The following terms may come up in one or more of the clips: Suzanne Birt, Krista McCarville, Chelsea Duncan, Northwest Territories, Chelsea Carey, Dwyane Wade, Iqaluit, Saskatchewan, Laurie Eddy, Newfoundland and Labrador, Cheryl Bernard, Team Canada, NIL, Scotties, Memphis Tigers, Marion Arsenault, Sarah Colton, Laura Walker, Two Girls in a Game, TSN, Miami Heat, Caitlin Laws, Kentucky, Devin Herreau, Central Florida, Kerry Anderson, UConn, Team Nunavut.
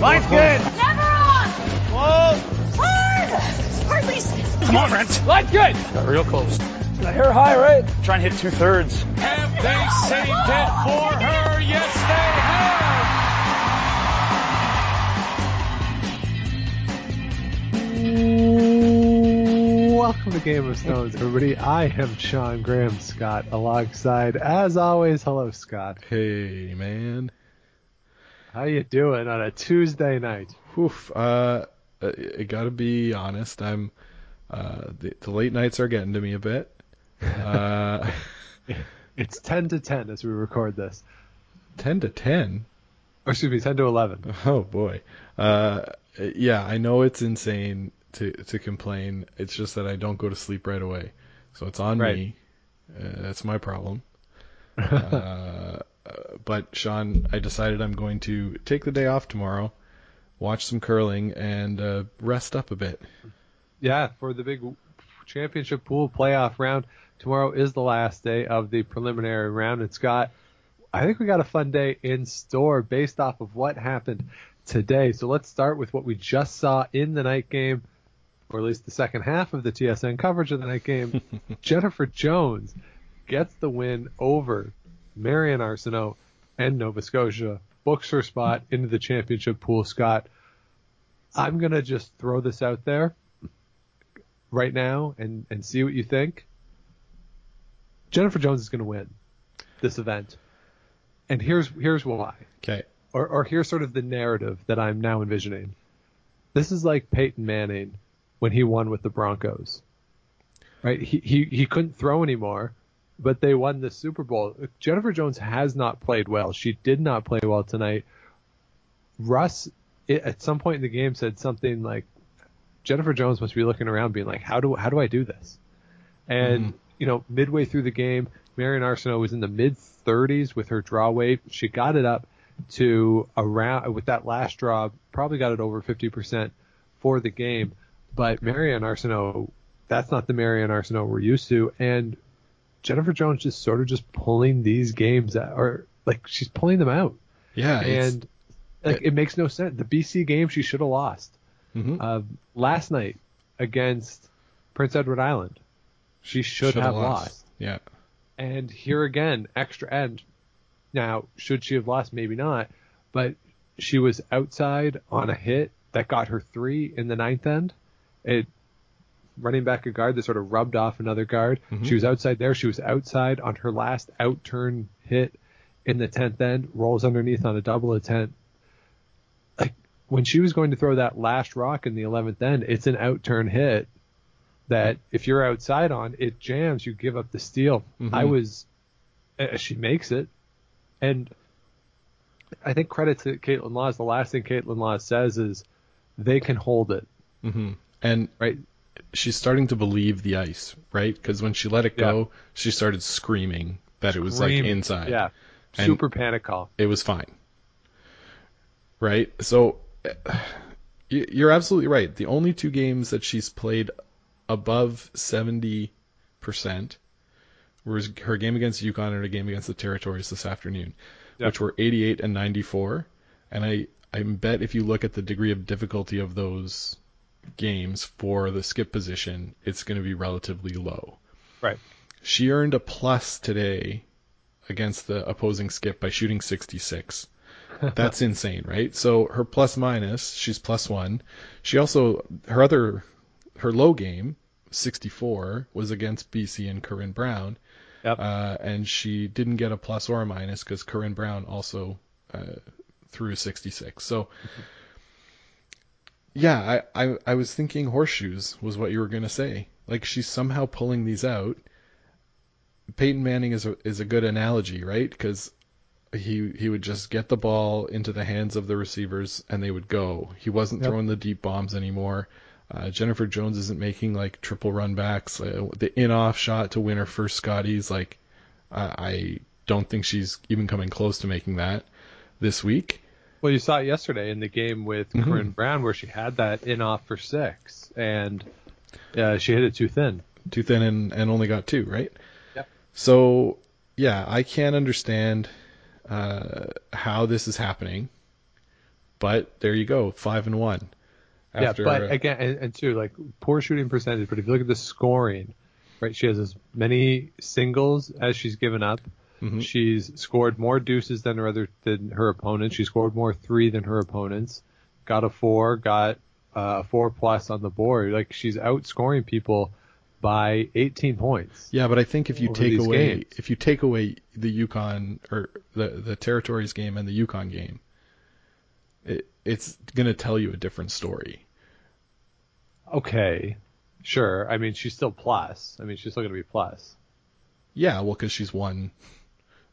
Mine's good. Never on. Whoa. Hard. Hardly. Come on, Brent. Mine's good. Got real close. The hair high, right? Trying to hit two-thirds. Have they saved it for her? Yes, they have. Welcome to Game of Stones, everybody. I am Sean Graham Scott, alongside, as always, hello, Scott. Hey, man. How you doing on a Tuesday night? Oof. I gotta be honest. I'm. The late nights are getting to me a bit. It's 10 to 10 as we record this. 10 to 10? Or excuse me, 10 to 11. Oh, boy. Yeah, I know it's insane to complain. It's just that I don't go to sleep right away. So it's on me. That's my problem. But, Sean, I decided I'm going to take the day off tomorrow, watch some curling, and rest up a bit. Yeah, for the big championship pool playoff round. Tomorrow is the last day of the preliminary round. And Scott, I think we got a fun day in store based off of what happened today. So let's start with what we just saw in the night game, or at least the second half of the TSN coverage of the night game. Jennifer Jones gets the win over Marion Arsenault and Nova Scotia, books her spot into the championship pool. Scott, I'm going to just throw this out there right now and see what you think. Jennifer Jones is going to win this event. And here's why. Okay. Or here's sort of the narrative that I'm now envisioning. This is like Peyton Manning when he won with the Broncos. Right? He couldn't throw anymore, but they won the Super Bowl. Jennifer Jones has not played well. She did not play well tonight. Russ, at some point in the game, said something like, Jennifer Jones must be looking around being like, how do I do this? And, you know, midway through the game, Marion Arsenault was in the mid-30s with her draw weight. She got it up to around, with that last draw, probably got it over 50% for the game. But Marion Arsenault, that's not the Marion Arsenault we're used to. And Jennifer Jones just sort of just pulling these games out, or like she's pulling them out. Yeah. And like it makes no sense. The BC game, she should have lost. Mm-hmm. Last night against Prince Edward Island, she should have lost. Yeah. And here again, extra end. Now, should she have lost? Maybe not. But she was outside on a hit that got her three in the ninth end. It running back a guard that sort of rubbed off another guard. Mm-hmm. She was outside there. She was outside on her last outturn hit in the 10th end, rolls underneath on a double attempt. When she was going to throw that last rock in the 11th end, it's an outturn hit that if you're outside on, it jams. You give up the steal. Mm-hmm. She makes it. And I think credit to Caitlin Laws. The last thing Caitlin Laws says is they can hold it. Mm-hmm. And right, she's starting to believe the ice, right? Because when she let it go, she started screaming that it was like inside. Yeah, and super panic call. It was fine. Right? So... You're absolutely right. The only two games that she's played above 70% was her game against UConn and her game against the Territories this afternoon, which were 88 and 94. And I bet if you look at the degree of difficulty of those games for the skip position, it's going to be relatively low. Right. She earned a plus today against the opposing skip by shooting 66. That's insane, right? So her plus minus, she's plus one. She also, her low game, 64, was against BC and Corinne Brown. Yep. And she didn't get a plus or a minus because Corinne Brown also threw 66. So, yeah, I was thinking horseshoes was what you were going to say. Like, she's somehow pulling these out. Peyton Manning is a good analogy, right? Because... He would just get the ball into the hands of the receivers and they would go. He wasn't throwing the deep bombs anymore. Jennifer Jones isn't making like triple run backs. The in-off shot to win her first Scotties, like I don't think she's even coming close to making that this week. Well, you saw it yesterday in the game with Corinne Brown where she had that in-off for six and she hit it too thin. Too thin and only got two, right? Yep. So, yeah, I can't understand... how this is happening But there you go, 5-1. After, yeah, but again, and too, like, poor shooting percentage, but if you look at the scoring, right, she has as many singles as she's given up. Mm-hmm. She's scored more deuces than her opponents. She scored more three than her opponents. Got a four, got a four plus on the board. Like, she's outscoring people by 18 points. Yeah, but I think if you take away the UConn or the Territories game and the UConn game, it's going to tell you a different story. Okay, sure. I mean, she's still plus. I mean, she's still going to be plus. Yeah, well, because she's won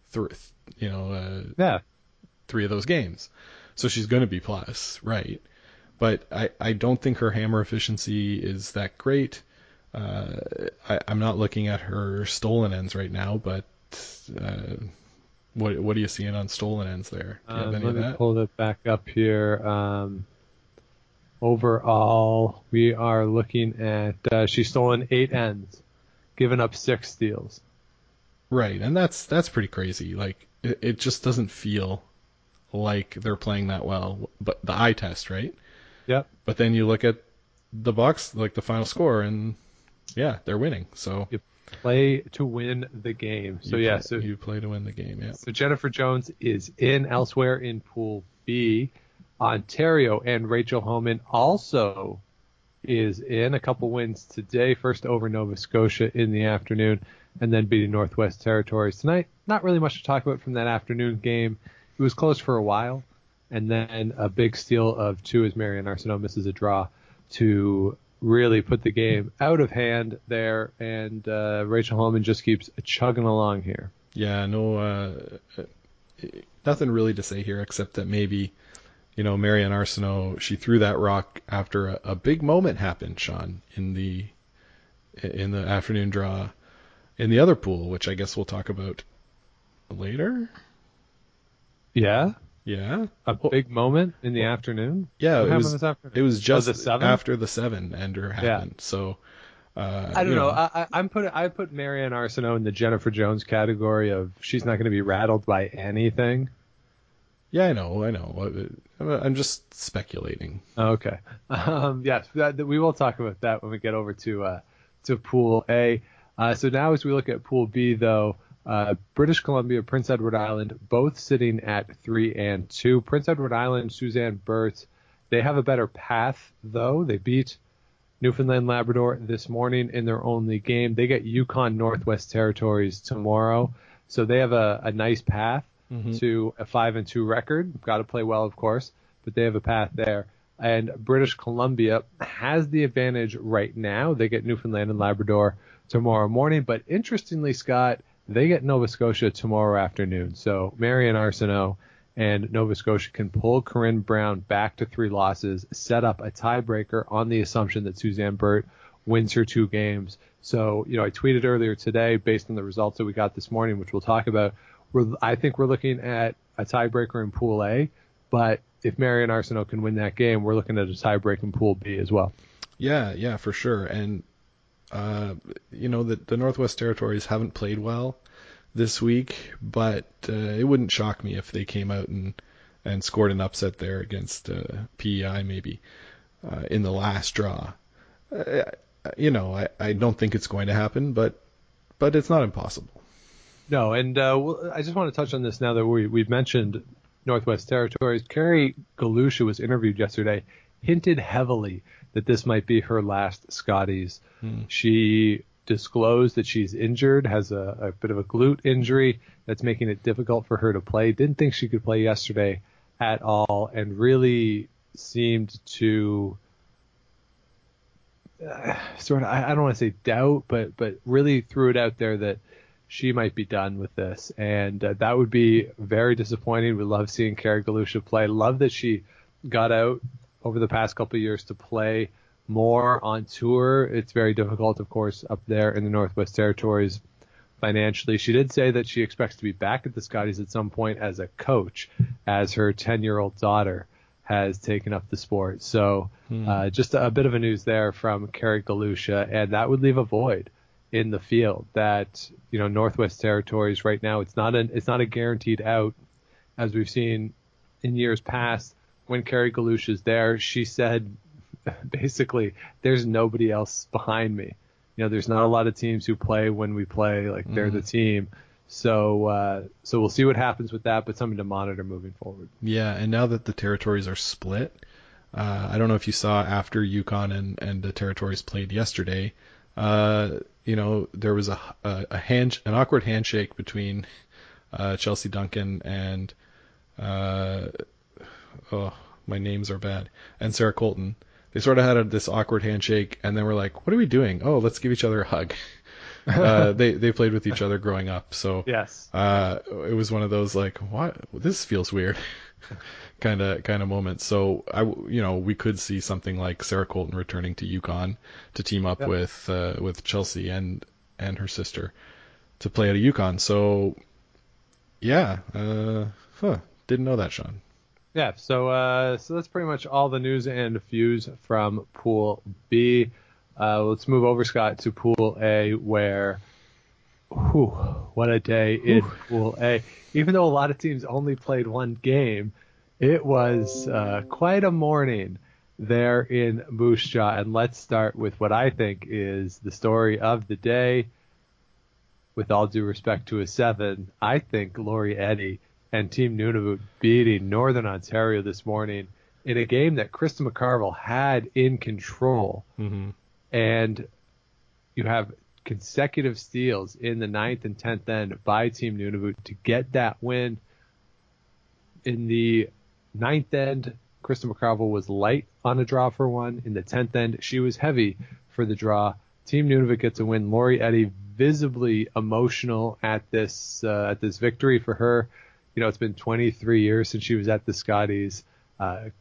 three of those games. So she's going to be plus, right? But I don't think her hammer efficiency is that great. I'm not looking at her stolen ends right now, but what are you seeing on stolen ends there? Do you have any of that? Let me pull it back up here. Overall, we are looking at she's stolen 8 ends, given up 6 steals. Right, and that's pretty crazy. Like, it just doesn't feel like they're playing that well. But the eye test, right? Yep. But then you look at the box, like the final score, and yeah, they're winning. So you play to win the game. So you play to win the game. Yeah. So Jennifer Jones is in. Elsewhere in Pool B, Ontario and Rachel Homan also is in. A couple wins today. First over Nova Scotia in the afternoon, and then beating Northwest Territories tonight. Not really much to talk about from that afternoon game. It was close for a while, and then a big steal of two as Marion Arsenault misses a draw to really put the game out of hand there, and Rachel Homan just keeps chugging along here. Yeah, no, nothing really to say here except that maybe, you know, Marion Arsenault, she threw that rock after a big moment happened, Sean, in the afternoon draw in the other pool, which I guess we'll talk about later. Yeah. Yeah. A big moment in the afternoon? Yeah, it was just after the 7 ender happened. Yeah. So I don't know. I put Marion Arsenault in the Jennifer Jones category of she's not going to be rattled by anything. Yeah, I know. I'm just speculating. Okay. Yes, we will talk about that when we get over to Pool A. So now as we look at Pool B, though, British Columbia, Prince Edward Island, both sitting at 3-2. Prince Edward Island, Suzanne Birt, they have a better path, though. They beat Newfoundland and Labrador this morning in their only game. They get UConn Northwest Territories tomorrow. So they have a nice path to a 5-2 record. Got to play well, of course, but they have a path there. And British Columbia has the advantage right now. They get Newfoundland and Labrador tomorrow morning. But interestingly, Scott, they get Nova Scotia tomorrow afternoon. So Marion Arsenault and Nova Scotia can pull Corinne Brown back to 3 losses, set up a tiebreaker on the assumption that Suzanne Birt wins her 2 games. So, you know, I tweeted earlier today, based on the results that we got this morning, which we'll talk about, I think we're looking at a tiebreaker in Pool A. But if Marion Arsenault can win that game, we're looking at a tiebreak in Pool B as well. Yeah, for sure. And you know, the Northwest Territories haven't played well this week, but it wouldn't shock me if they came out and scored an upset there against PEI maybe in the last draw. You know, I don't think it's going to happen, but it's not impossible. No, and I just want to touch on this now that we've mentioned Northwest Territories. Kerry Galusha was interviewed yesterday, hinted heavily that this might be her last Scotties. She disclosed that she's injured, has a bit of a glute injury that's making it difficult for her to play. Didn't think she could play yesterday at all, and really seemed to sort of, I don't want to say doubt, but really threw it out there that she might be done with this. And that would be very disappointing. We love seeing Kerry Galusha play. Love that she got out over the past couple of years to play more on tour. It's very difficult, of course, up there in the Northwest Territories financially. She did say that she expects to be back at the Scotties at some point as a coach, as her 10-year-old daughter has taken up the sport. So just a bit of a news there from Kerry Galusha, and that would leave a void in the field that, you know, Northwest Territories right now, it's not a guaranteed out, as we've seen in years past, when Kerry Galusha is there, she said basically, there's nobody else behind me. You know, there's not a lot of teams who play when we play, like they're the team. So we'll see what happens with that, but something to monitor moving forward. Yeah, and now that the territories are split, I don't know if you saw after UConn and the territories played yesterday, you know, there was an awkward handshake between Chelsea Duncan and my names are bad, and Sarah Colton. They sort of had this awkward handshake, and then we're like, what are we doing? Oh, let's give each other a hug. They played with each other growing up, so yes. It was one of those like, what? This feels weird kind of moment. So we could see something like Sarah Colton returning to UConn to team up with Chelsea and her sister to play at a UConn. So yeah, didn't know that, Sean. Yeah, so that's pretty much all the news and views from Pool B. Let's move over, Scott, to Pool A, where, what a day in Pool A. Even though a lot of teams only played one game, it was quite a morning there in Moose Jaw. And let's start with what I think is the story of the day. With all due respect to a 7, I think Laurie Eddy and Team Nunavut beating Northern Ontario this morning in a game that Krista McCarville had in control. Mm-hmm. And you have consecutive steals in the 9th and 10th end by Team Nunavut to get that win. In the 9th end, Krista McCarville was light on a draw for one. In the 10th end, she was heavy for the draw. Team Nunavut gets a win. Laurie Eddy visibly emotional at this victory for her. You know, it's been 23 years since she was at the Scotties.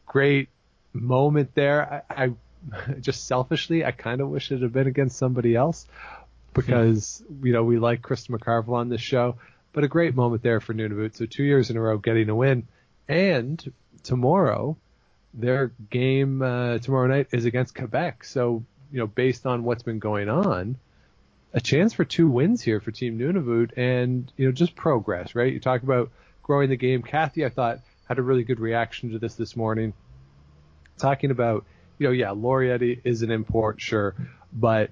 Great moment there. I just selfishly, I kind of wish it had been against somebody else because, you know, we like Krista McCarville on this show, but a great moment there for Nunavut. So 2 years in a row getting a win. And tomorrow, their game tomorrow night is against Quebec. So, you know, based on what's been going on, a chance for 2 wins here for Team Nunavut and, you know, just progress, right? You talk about growing the game. Kathy, I thought, had a really good reaction to this morning, talking about, you know, yeah, Laurie Eddy is an import, sure, but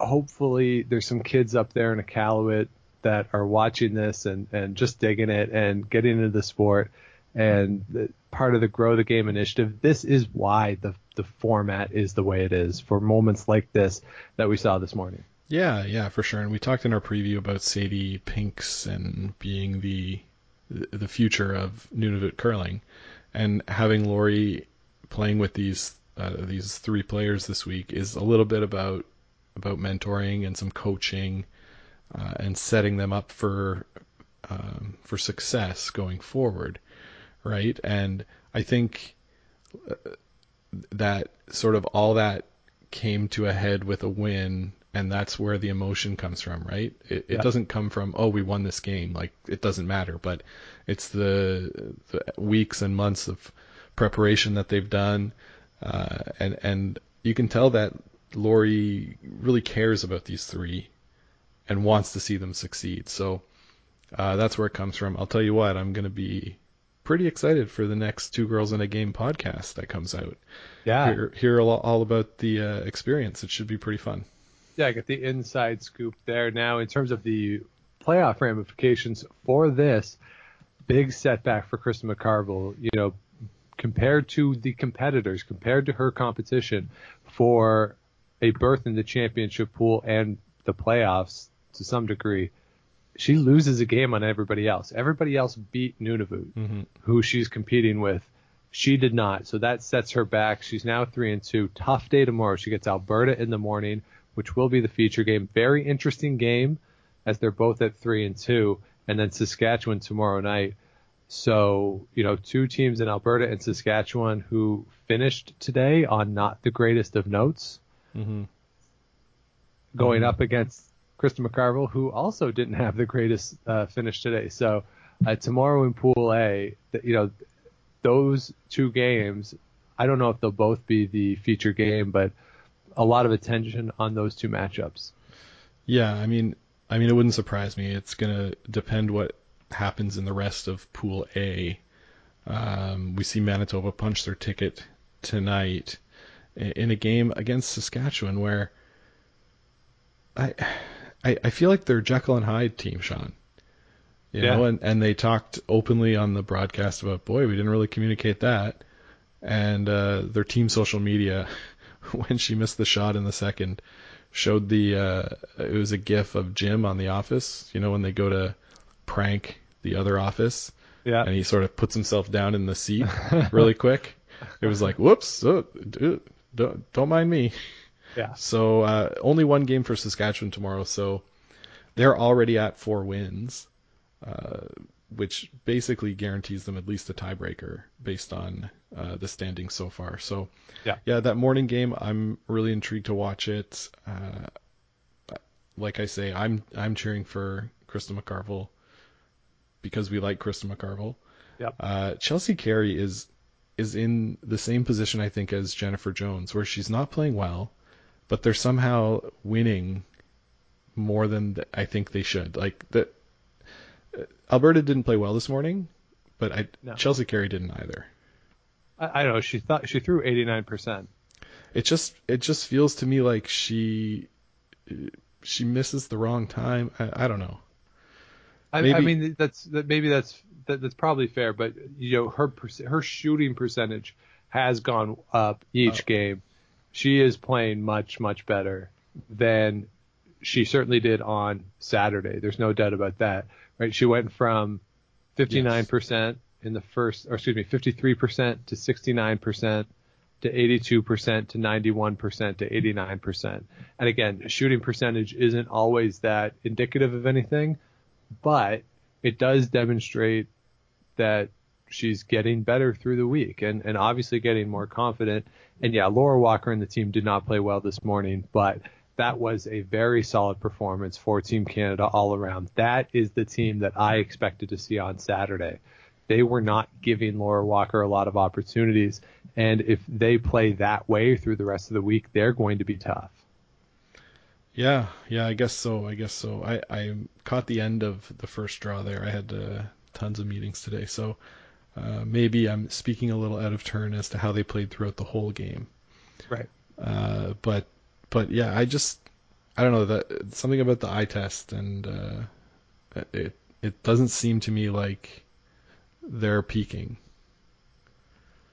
hopefully there's some kids up there in Iqaluit that are watching this and just digging it and getting into the sport. And part of the Grow the Game initiative, this is why the format is the way it is for moments like this that we saw this morning. Yeah, for sure. And we talked in our preview about Sadie Pinks and being the future of Nunavut curling, and having Laurie playing with these 3 players this week is a little bit about mentoring and some coaching and setting them up for success going forward, right? And I think that sort of all that came to a head with a win, and that's where the emotion comes from, right? It doesn't come from, oh, we won this game, like it doesn't matter, but it's the weeks and months of preparation that they've done. And you can tell that Laurie really cares about these 3 and wants to see them succeed. So that's where it comes from. I'll tell you what, I'm going to be pretty excited for the next Two Girls in a Game podcast that comes out. Yeah. Hear all about the experience. It should be pretty fun. Yeah, I get the inside scoop there. Now, in terms of the playoff ramifications for this, big setback for Krista McCarville, you know, compared to the competitors, compared to her competition for a berth in the championship pool and the playoffs to some degree, she loses a game on everybody else. Everybody else beat Nunavut, who she's competing with. She did not. So that sets her back. She's now 3-2. Tough day tomorrow. She gets Alberta in the morning, which will be the feature game. Very interesting game as they're both at 3-2. And then Saskatchewan tomorrow night. So, you know, 2 teams in Alberta and Saskatchewan who finished today on not the greatest of notes, going up against Krista McCarville, who also didn't have the greatest finish today. So tomorrow in Pool A, you know, those 2 games, I don't know if they'll both be the feature game, but a lot of attention on those 2 matchups. Yeah, I mean, it wouldn't surprise me. It's going to depend what happens in the rest of Pool A We see Manitoba punch their ticket tonight in a game against Saskatchewan where I feel like they're Jekyll and Hyde team, Sean. You know, and they talked openly on the broadcast about, boy, we didn't really communicate that. And their team social media, when she missed the shot in the second, showed it was a GIF of Jim on The Office, you know, when they go to prank the other office. Yeah. And he sort of puts himself down in the seat really quick. It was like, whoops, don't mind me. Yeah. So only one game for Saskatchewan tomorrow. So they're already at 4 wins, which basically guarantees them at least a tiebreaker based on the standing so far. So yeah, that morning game, I'm really intrigued to watch it. Like I say, I'm cheering for Krista McCarville because we like Krista McCarville. Yep. Chelsea Carey is in the same position, I think, as Jennifer Jones, where she's not playing well, but they're somehow winning more than I think they should. Like Alberta didn't play well this morning, but Chelsea Carey didn't either. I don't know. She threw 89%. It just feels to me like she misses the wrong time. I don't know. I mean that's probably fair, but you know her shooting percentage has gone up each game. She is playing much better than she certainly did on Saturday. There's no doubt about that. Right? She went from 59% in the first, or excuse me, 53% to 69% to 82% to 91% to 89%. And again, shooting percentage isn't always that indicative of anything, but it does demonstrate that she's getting better through the week and obviously getting more confident. And yeah, Laura Walker and the team did not play well this morning, but that was a very solid performance for Team Canada all around. That is the team that I expected to see on Saturday. They were not giving Laura Walker a lot of opportunities, and if they play that way through the rest of the week, they're going to be tough. Yeah, I guess so. I caught the end of the first draw there. I had tons of meetings today, so maybe I'm speaking a little out of turn as to how they played throughout the whole game. Right. But yeah, I don't know, that something about the eye test, and it doesn't seem to me like they're peaking.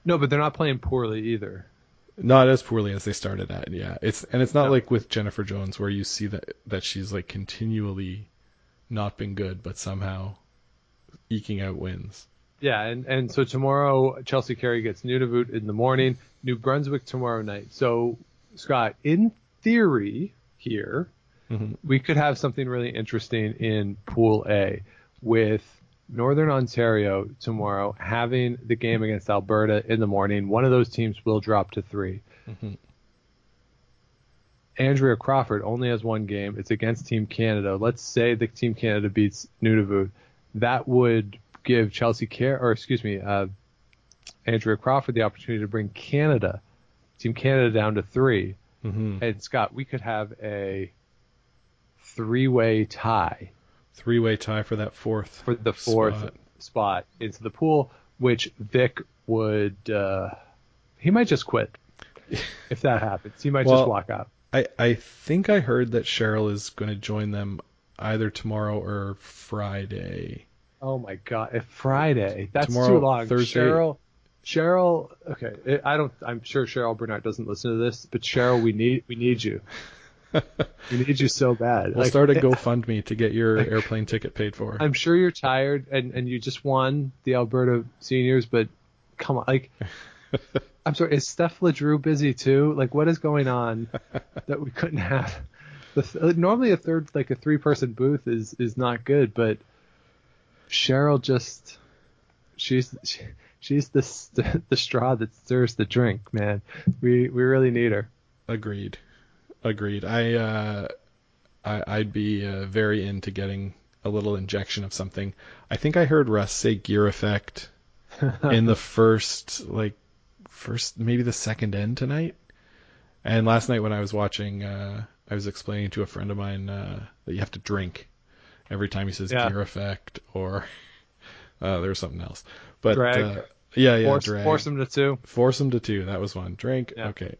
No, but they're not playing poorly either. Not as poorly as they started at, yeah. It's not like with Jennifer Jones where you see that she's like continually not been good, but somehow eking out wins. Yeah, and so tomorrow Chelsea Carey gets Nunavut in the morning, New Brunswick tomorrow night. So Scott, in theory here, we could have something really interesting in Pool A with Northern Ontario tomorrow having the game against Alberta in the morning. One of those teams will drop to 3. Andrea Crawford only has one game. It's against Team Canada. Let's say the Team Canada beats Nunavut. That would give Andrea Crawford the opportunity to bring Team Canada down to 3. And Scott, we could have a 3-way tie. 3-way tie for that fourth spot into the pool, which Vic would he might just quit if that happens. He might just walk out. I think I heard that Cheryl is going to join them either tomorrow or Friday. Oh my God, if Friday, that's tomorrow, too long. Thursday. Cheryl, okay. I'm sure Cheryl Bernard doesn't listen to this, but Cheryl, we need you. We need you so bad. We'll start a GoFundMe to get your airplane ticket paid for. I'm sure you're tired, and you just won the Alberta Seniors, but come on, I'm sorry, is Steph LeDroux busy too? Like, what is going on that we couldn't have? Normally, a 3-person booth is not good, but Cheryl just she's the straw that stirs the drink, man. We really need her. Agreed. I'd be very into getting a little injection of something. I think I heard Russ say gear effect in the first maybe the second end tonight. And last night when I was watching, I was explaining to a friend of mine that you have to drink every time he says gear effect or there was something else. But Yeah. Force him to two. Force him to two. That was one. Drink. Yeah. Okay.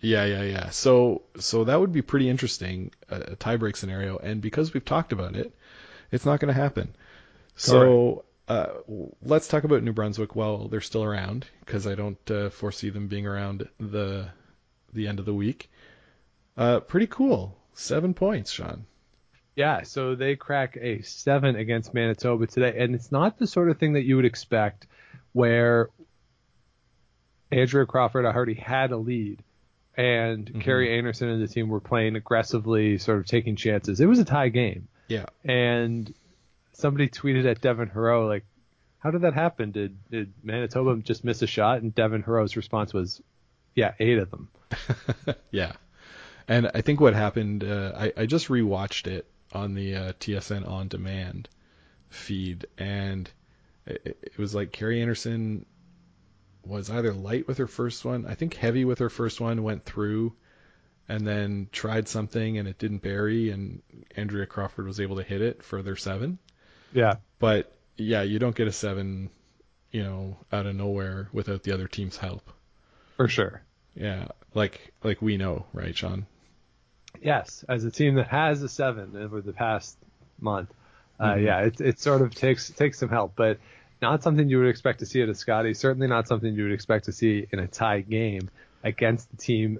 Yeah. So that would be pretty interesting, a tie break scenario. And because we've talked about it, it's not going to happen. So let's talk about New Brunswick while they're still around, because I don't foresee them being around the end of the week. Pretty cool. 7 points, Sean. Yeah, so they crack a 7 against Manitoba today, and it's not the sort of thing that you would expect where Andrea Crawford already had a lead, and mm-hmm. Kerry Anderson and the team were playing aggressively, sort of taking chances. It was a tie game. Yeah. And somebody tweeted at Devin Herreau, like, how did that happen? Did Manitoba just miss a shot? And Devin Herreau's response was, yeah, 8 of them. Yeah. And I think what happened, I just rewatched it on the TSN On Demand feed, and it was like Kerry Anderson was either light with her first one, I think heavy with her first one, went through, and then tried something and it didn't bury, and Andrea Crawford was able to hit it for their 7. Yeah. But yeah, you don't get a 7, out of nowhere without the other team's help. For sure. Yeah. Like we know, right, Sean? Yes, as a team that has a 7 over the past month, mm-hmm. yeah, it sort of takes some help, but not something you would expect to see at a Scotty. Certainly not something you would expect to see in a tie game against the team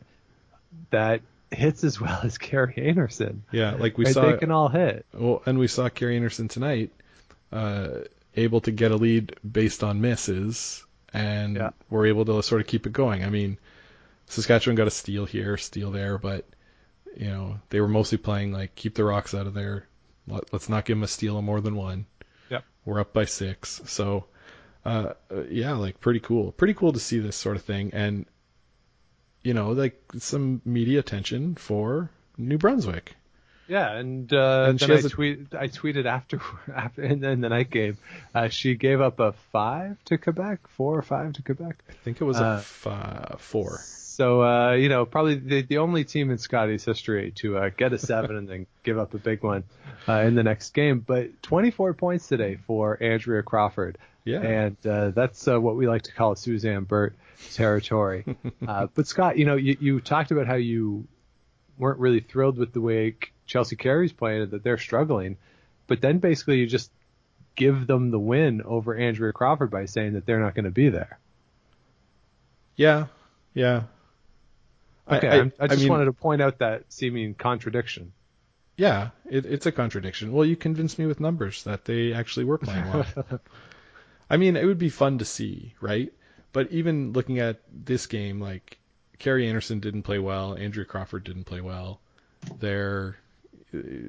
that hits as well as Kerry Anderson. Yeah, like we saw, they can all hit. Well, and we saw Kerry Anderson tonight able to get a lead based on misses, and were able to sort of keep it going. I mean, Saskatchewan got a steal here, steal there, but they were mostly playing like keep the rocks out of there. Let's not give them a steal of more than one. Yep. We're up by 6, so pretty cool. Pretty cool to see this sort of thing, and like some media attention for New Brunswick. Yeah, and then I tweeted after in the night game, she gave up a 5 to Quebec, 4 or 5 to Quebec. I think it was a 4. So, probably the only team in Scotties history to get a 7 and then give up a big one in the next game. But 24 points today for Andrea Crawford. Yeah. And that's what we like to call Suzanne Birt territory. But, Scott, you talked about how you weren't really thrilled with the way Chelsea Carey's playing, that they're struggling. But then basically you just give them the win over Andrea Crawford by saying that they're not going to be there. Yeah. Okay, I wanted to point out that seeming contradiction. Yeah, it's a contradiction. Well, you convinced me with numbers that they actually were playing well. I mean, it would be fun to see, right? But even looking at this game, like, Kerry Anderson didn't play well, Andrea Crawford didn't play well. Their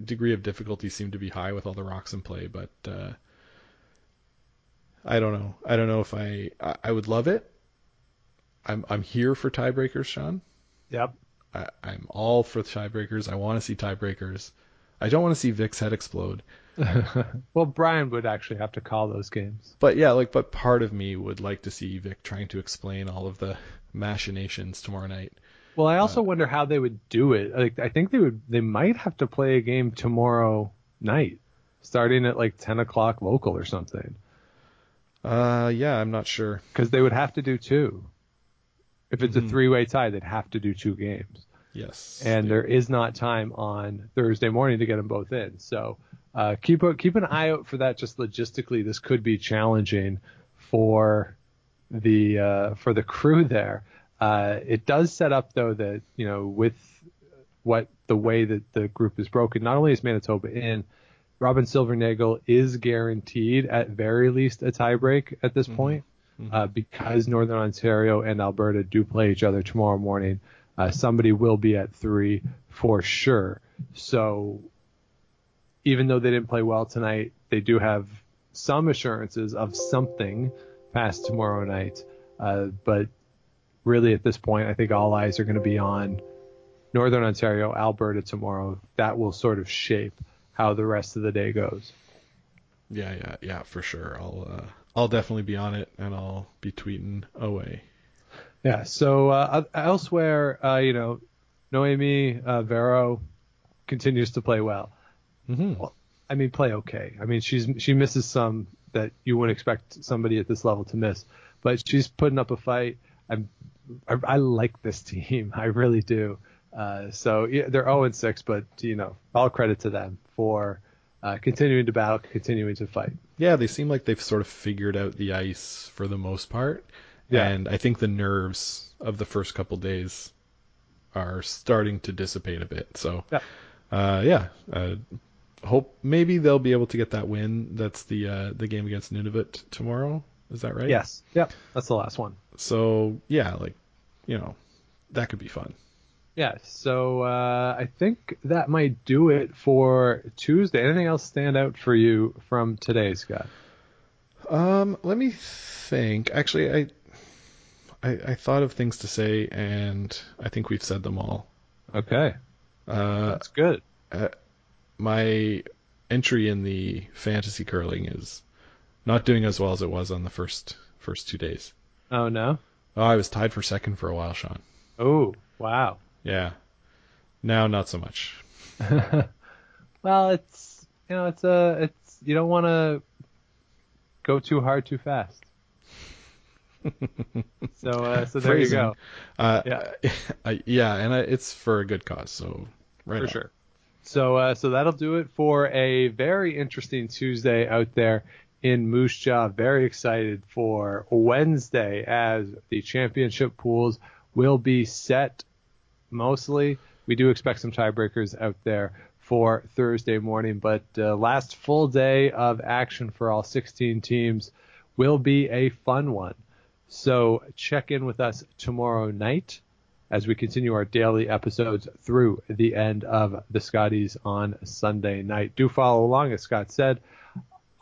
degree of difficulty seemed to be high with all the rocks in play, but I don't know. I don't know if I would love it. I'm here for tiebreakers, Sean. Yep. I'm all for tiebreakers. I want to see tiebreakers. I don't want to see Vic's head explode. Well, Brian would actually have to call those games. But yeah, but part of me would like to see Vic trying to explain all of the machinations tomorrow night. Well, I also wonder how they would do it. Like, I think they might have to play a game tomorrow night, starting at like 10 o'clock local or something. Yeah, I'm not sure. Because they would have to do 2. If it's a 3-way tie, they'd have to do 2 games. Yes. And there is not time on Thursday morning to get them both in. So keep an eye out for that. Just logistically, this could be challenging for the crew there. It does set up, though, that, with the way that the group is broken, not only is Manitoba in, Robin Silvernagel is guaranteed at very least a tiebreak at this point, because Northern Ontario and Alberta do play each other tomorrow morning. Somebody will be at 3 for sure. So even though they didn't play well tonight, they do have some assurances of something past tomorrow night. But really, at this point, I think all eyes are going to be on Northern Ontario, Alberta tomorrow. That will sort of shape how the rest of the day goes. Yeah, for sure. I'll definitely be on it, and I'll be tweeting away. Yeah. So elsewhere, Noemi Vero continues to play well. Mm-hmm. Well, I mean, play okay. I mean, she misses some that you wouldn't expect somebody at this level to miss. But she's putting up a fight. I like this team. I really do. So yeah, they're 0-6, but you know, all credit to them for continuing to battle, continuing to fight. Yeah, they seem like they've sort of figured out the ice for the most part. Yeah. And I think the nerves of the first couple days are starting to dissipate a bit. So, yeah. Hope maybe they'll be able to get that win. That's the game against Nunavut tomorrow. Is that right? Yes. Yeah. That's the last one. So yeah, like, you know, that could be fun. Yeah. So I think that might do it for Tuesday. Anything else stand out for you from today, Scott? Let me think. Actually, I thought of things to say, and I think we've said them all. Okay. That's good. My entry in the fantasy curling is not doing as well as it was on the first 2 days. Oh, no? Oh, I was tied for second for a while, Sean. Oh, wow. Yeah. Now, not so much. Well, it's you don't want to go too hard too fast. So there you go. And it's for a good cause. So right for on. Sure. So that'll do it for a very interesting Tuesday out there in Moose Jaw. Very excited for Wednesday as the championship pools will be set. Mostly, we do expect some tiebreakers out there for Thursday morning, but last full day of action for all 16 teams will be a fun one. So check in with us tomorrow night as we continue our daily episodes through the end of the Scotties on Sunday night. Do follow along, as Scott said,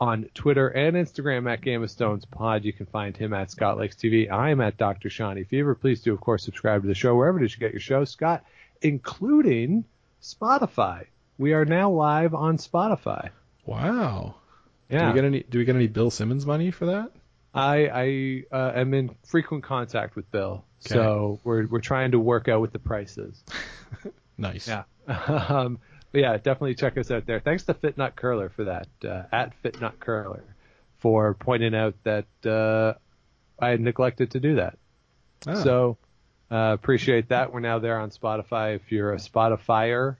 on Twitter and Instagram at Game of Stones Pod. You can find him at Scott Lakes TV. I'm at Dr. Shawnee Fever. Please do, of course, subscribe to the show wherever it is you get your show, Scott, including Spotify. We are now live on Spotify. Wow. Yeah. Do we get any Bill Simmons money for that? I am in frequent contact with Bill, okay. So we're trying to work out what the price is. Nice. Yeah. But yeah, definitely check us out there. Thanks to FitNut Curler for that, at FitNut Curler, for pointing out that I had neglected to do that. Ah. So appreciate that. We're now there on Spotify. If you're a Spotifyer,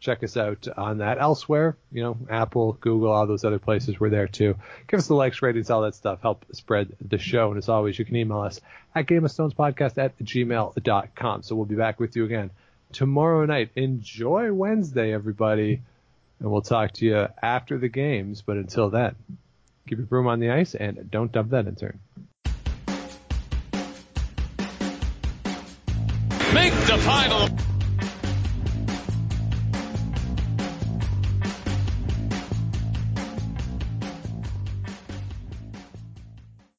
check us out on that. Elsewhere, you know, Apple, Google, all those other places, we're there too. Give us the likes, ratings, all that stuff. Help spread the show. And as always, you can email us at gameofstonespodcast@gmail.com. So we'll be back with you again tomorrow night. Enjoy Wednesday, everybody. And we'll talk to you after the games. But until then, keep your broom on the ice and don't dump that intern. Make the final.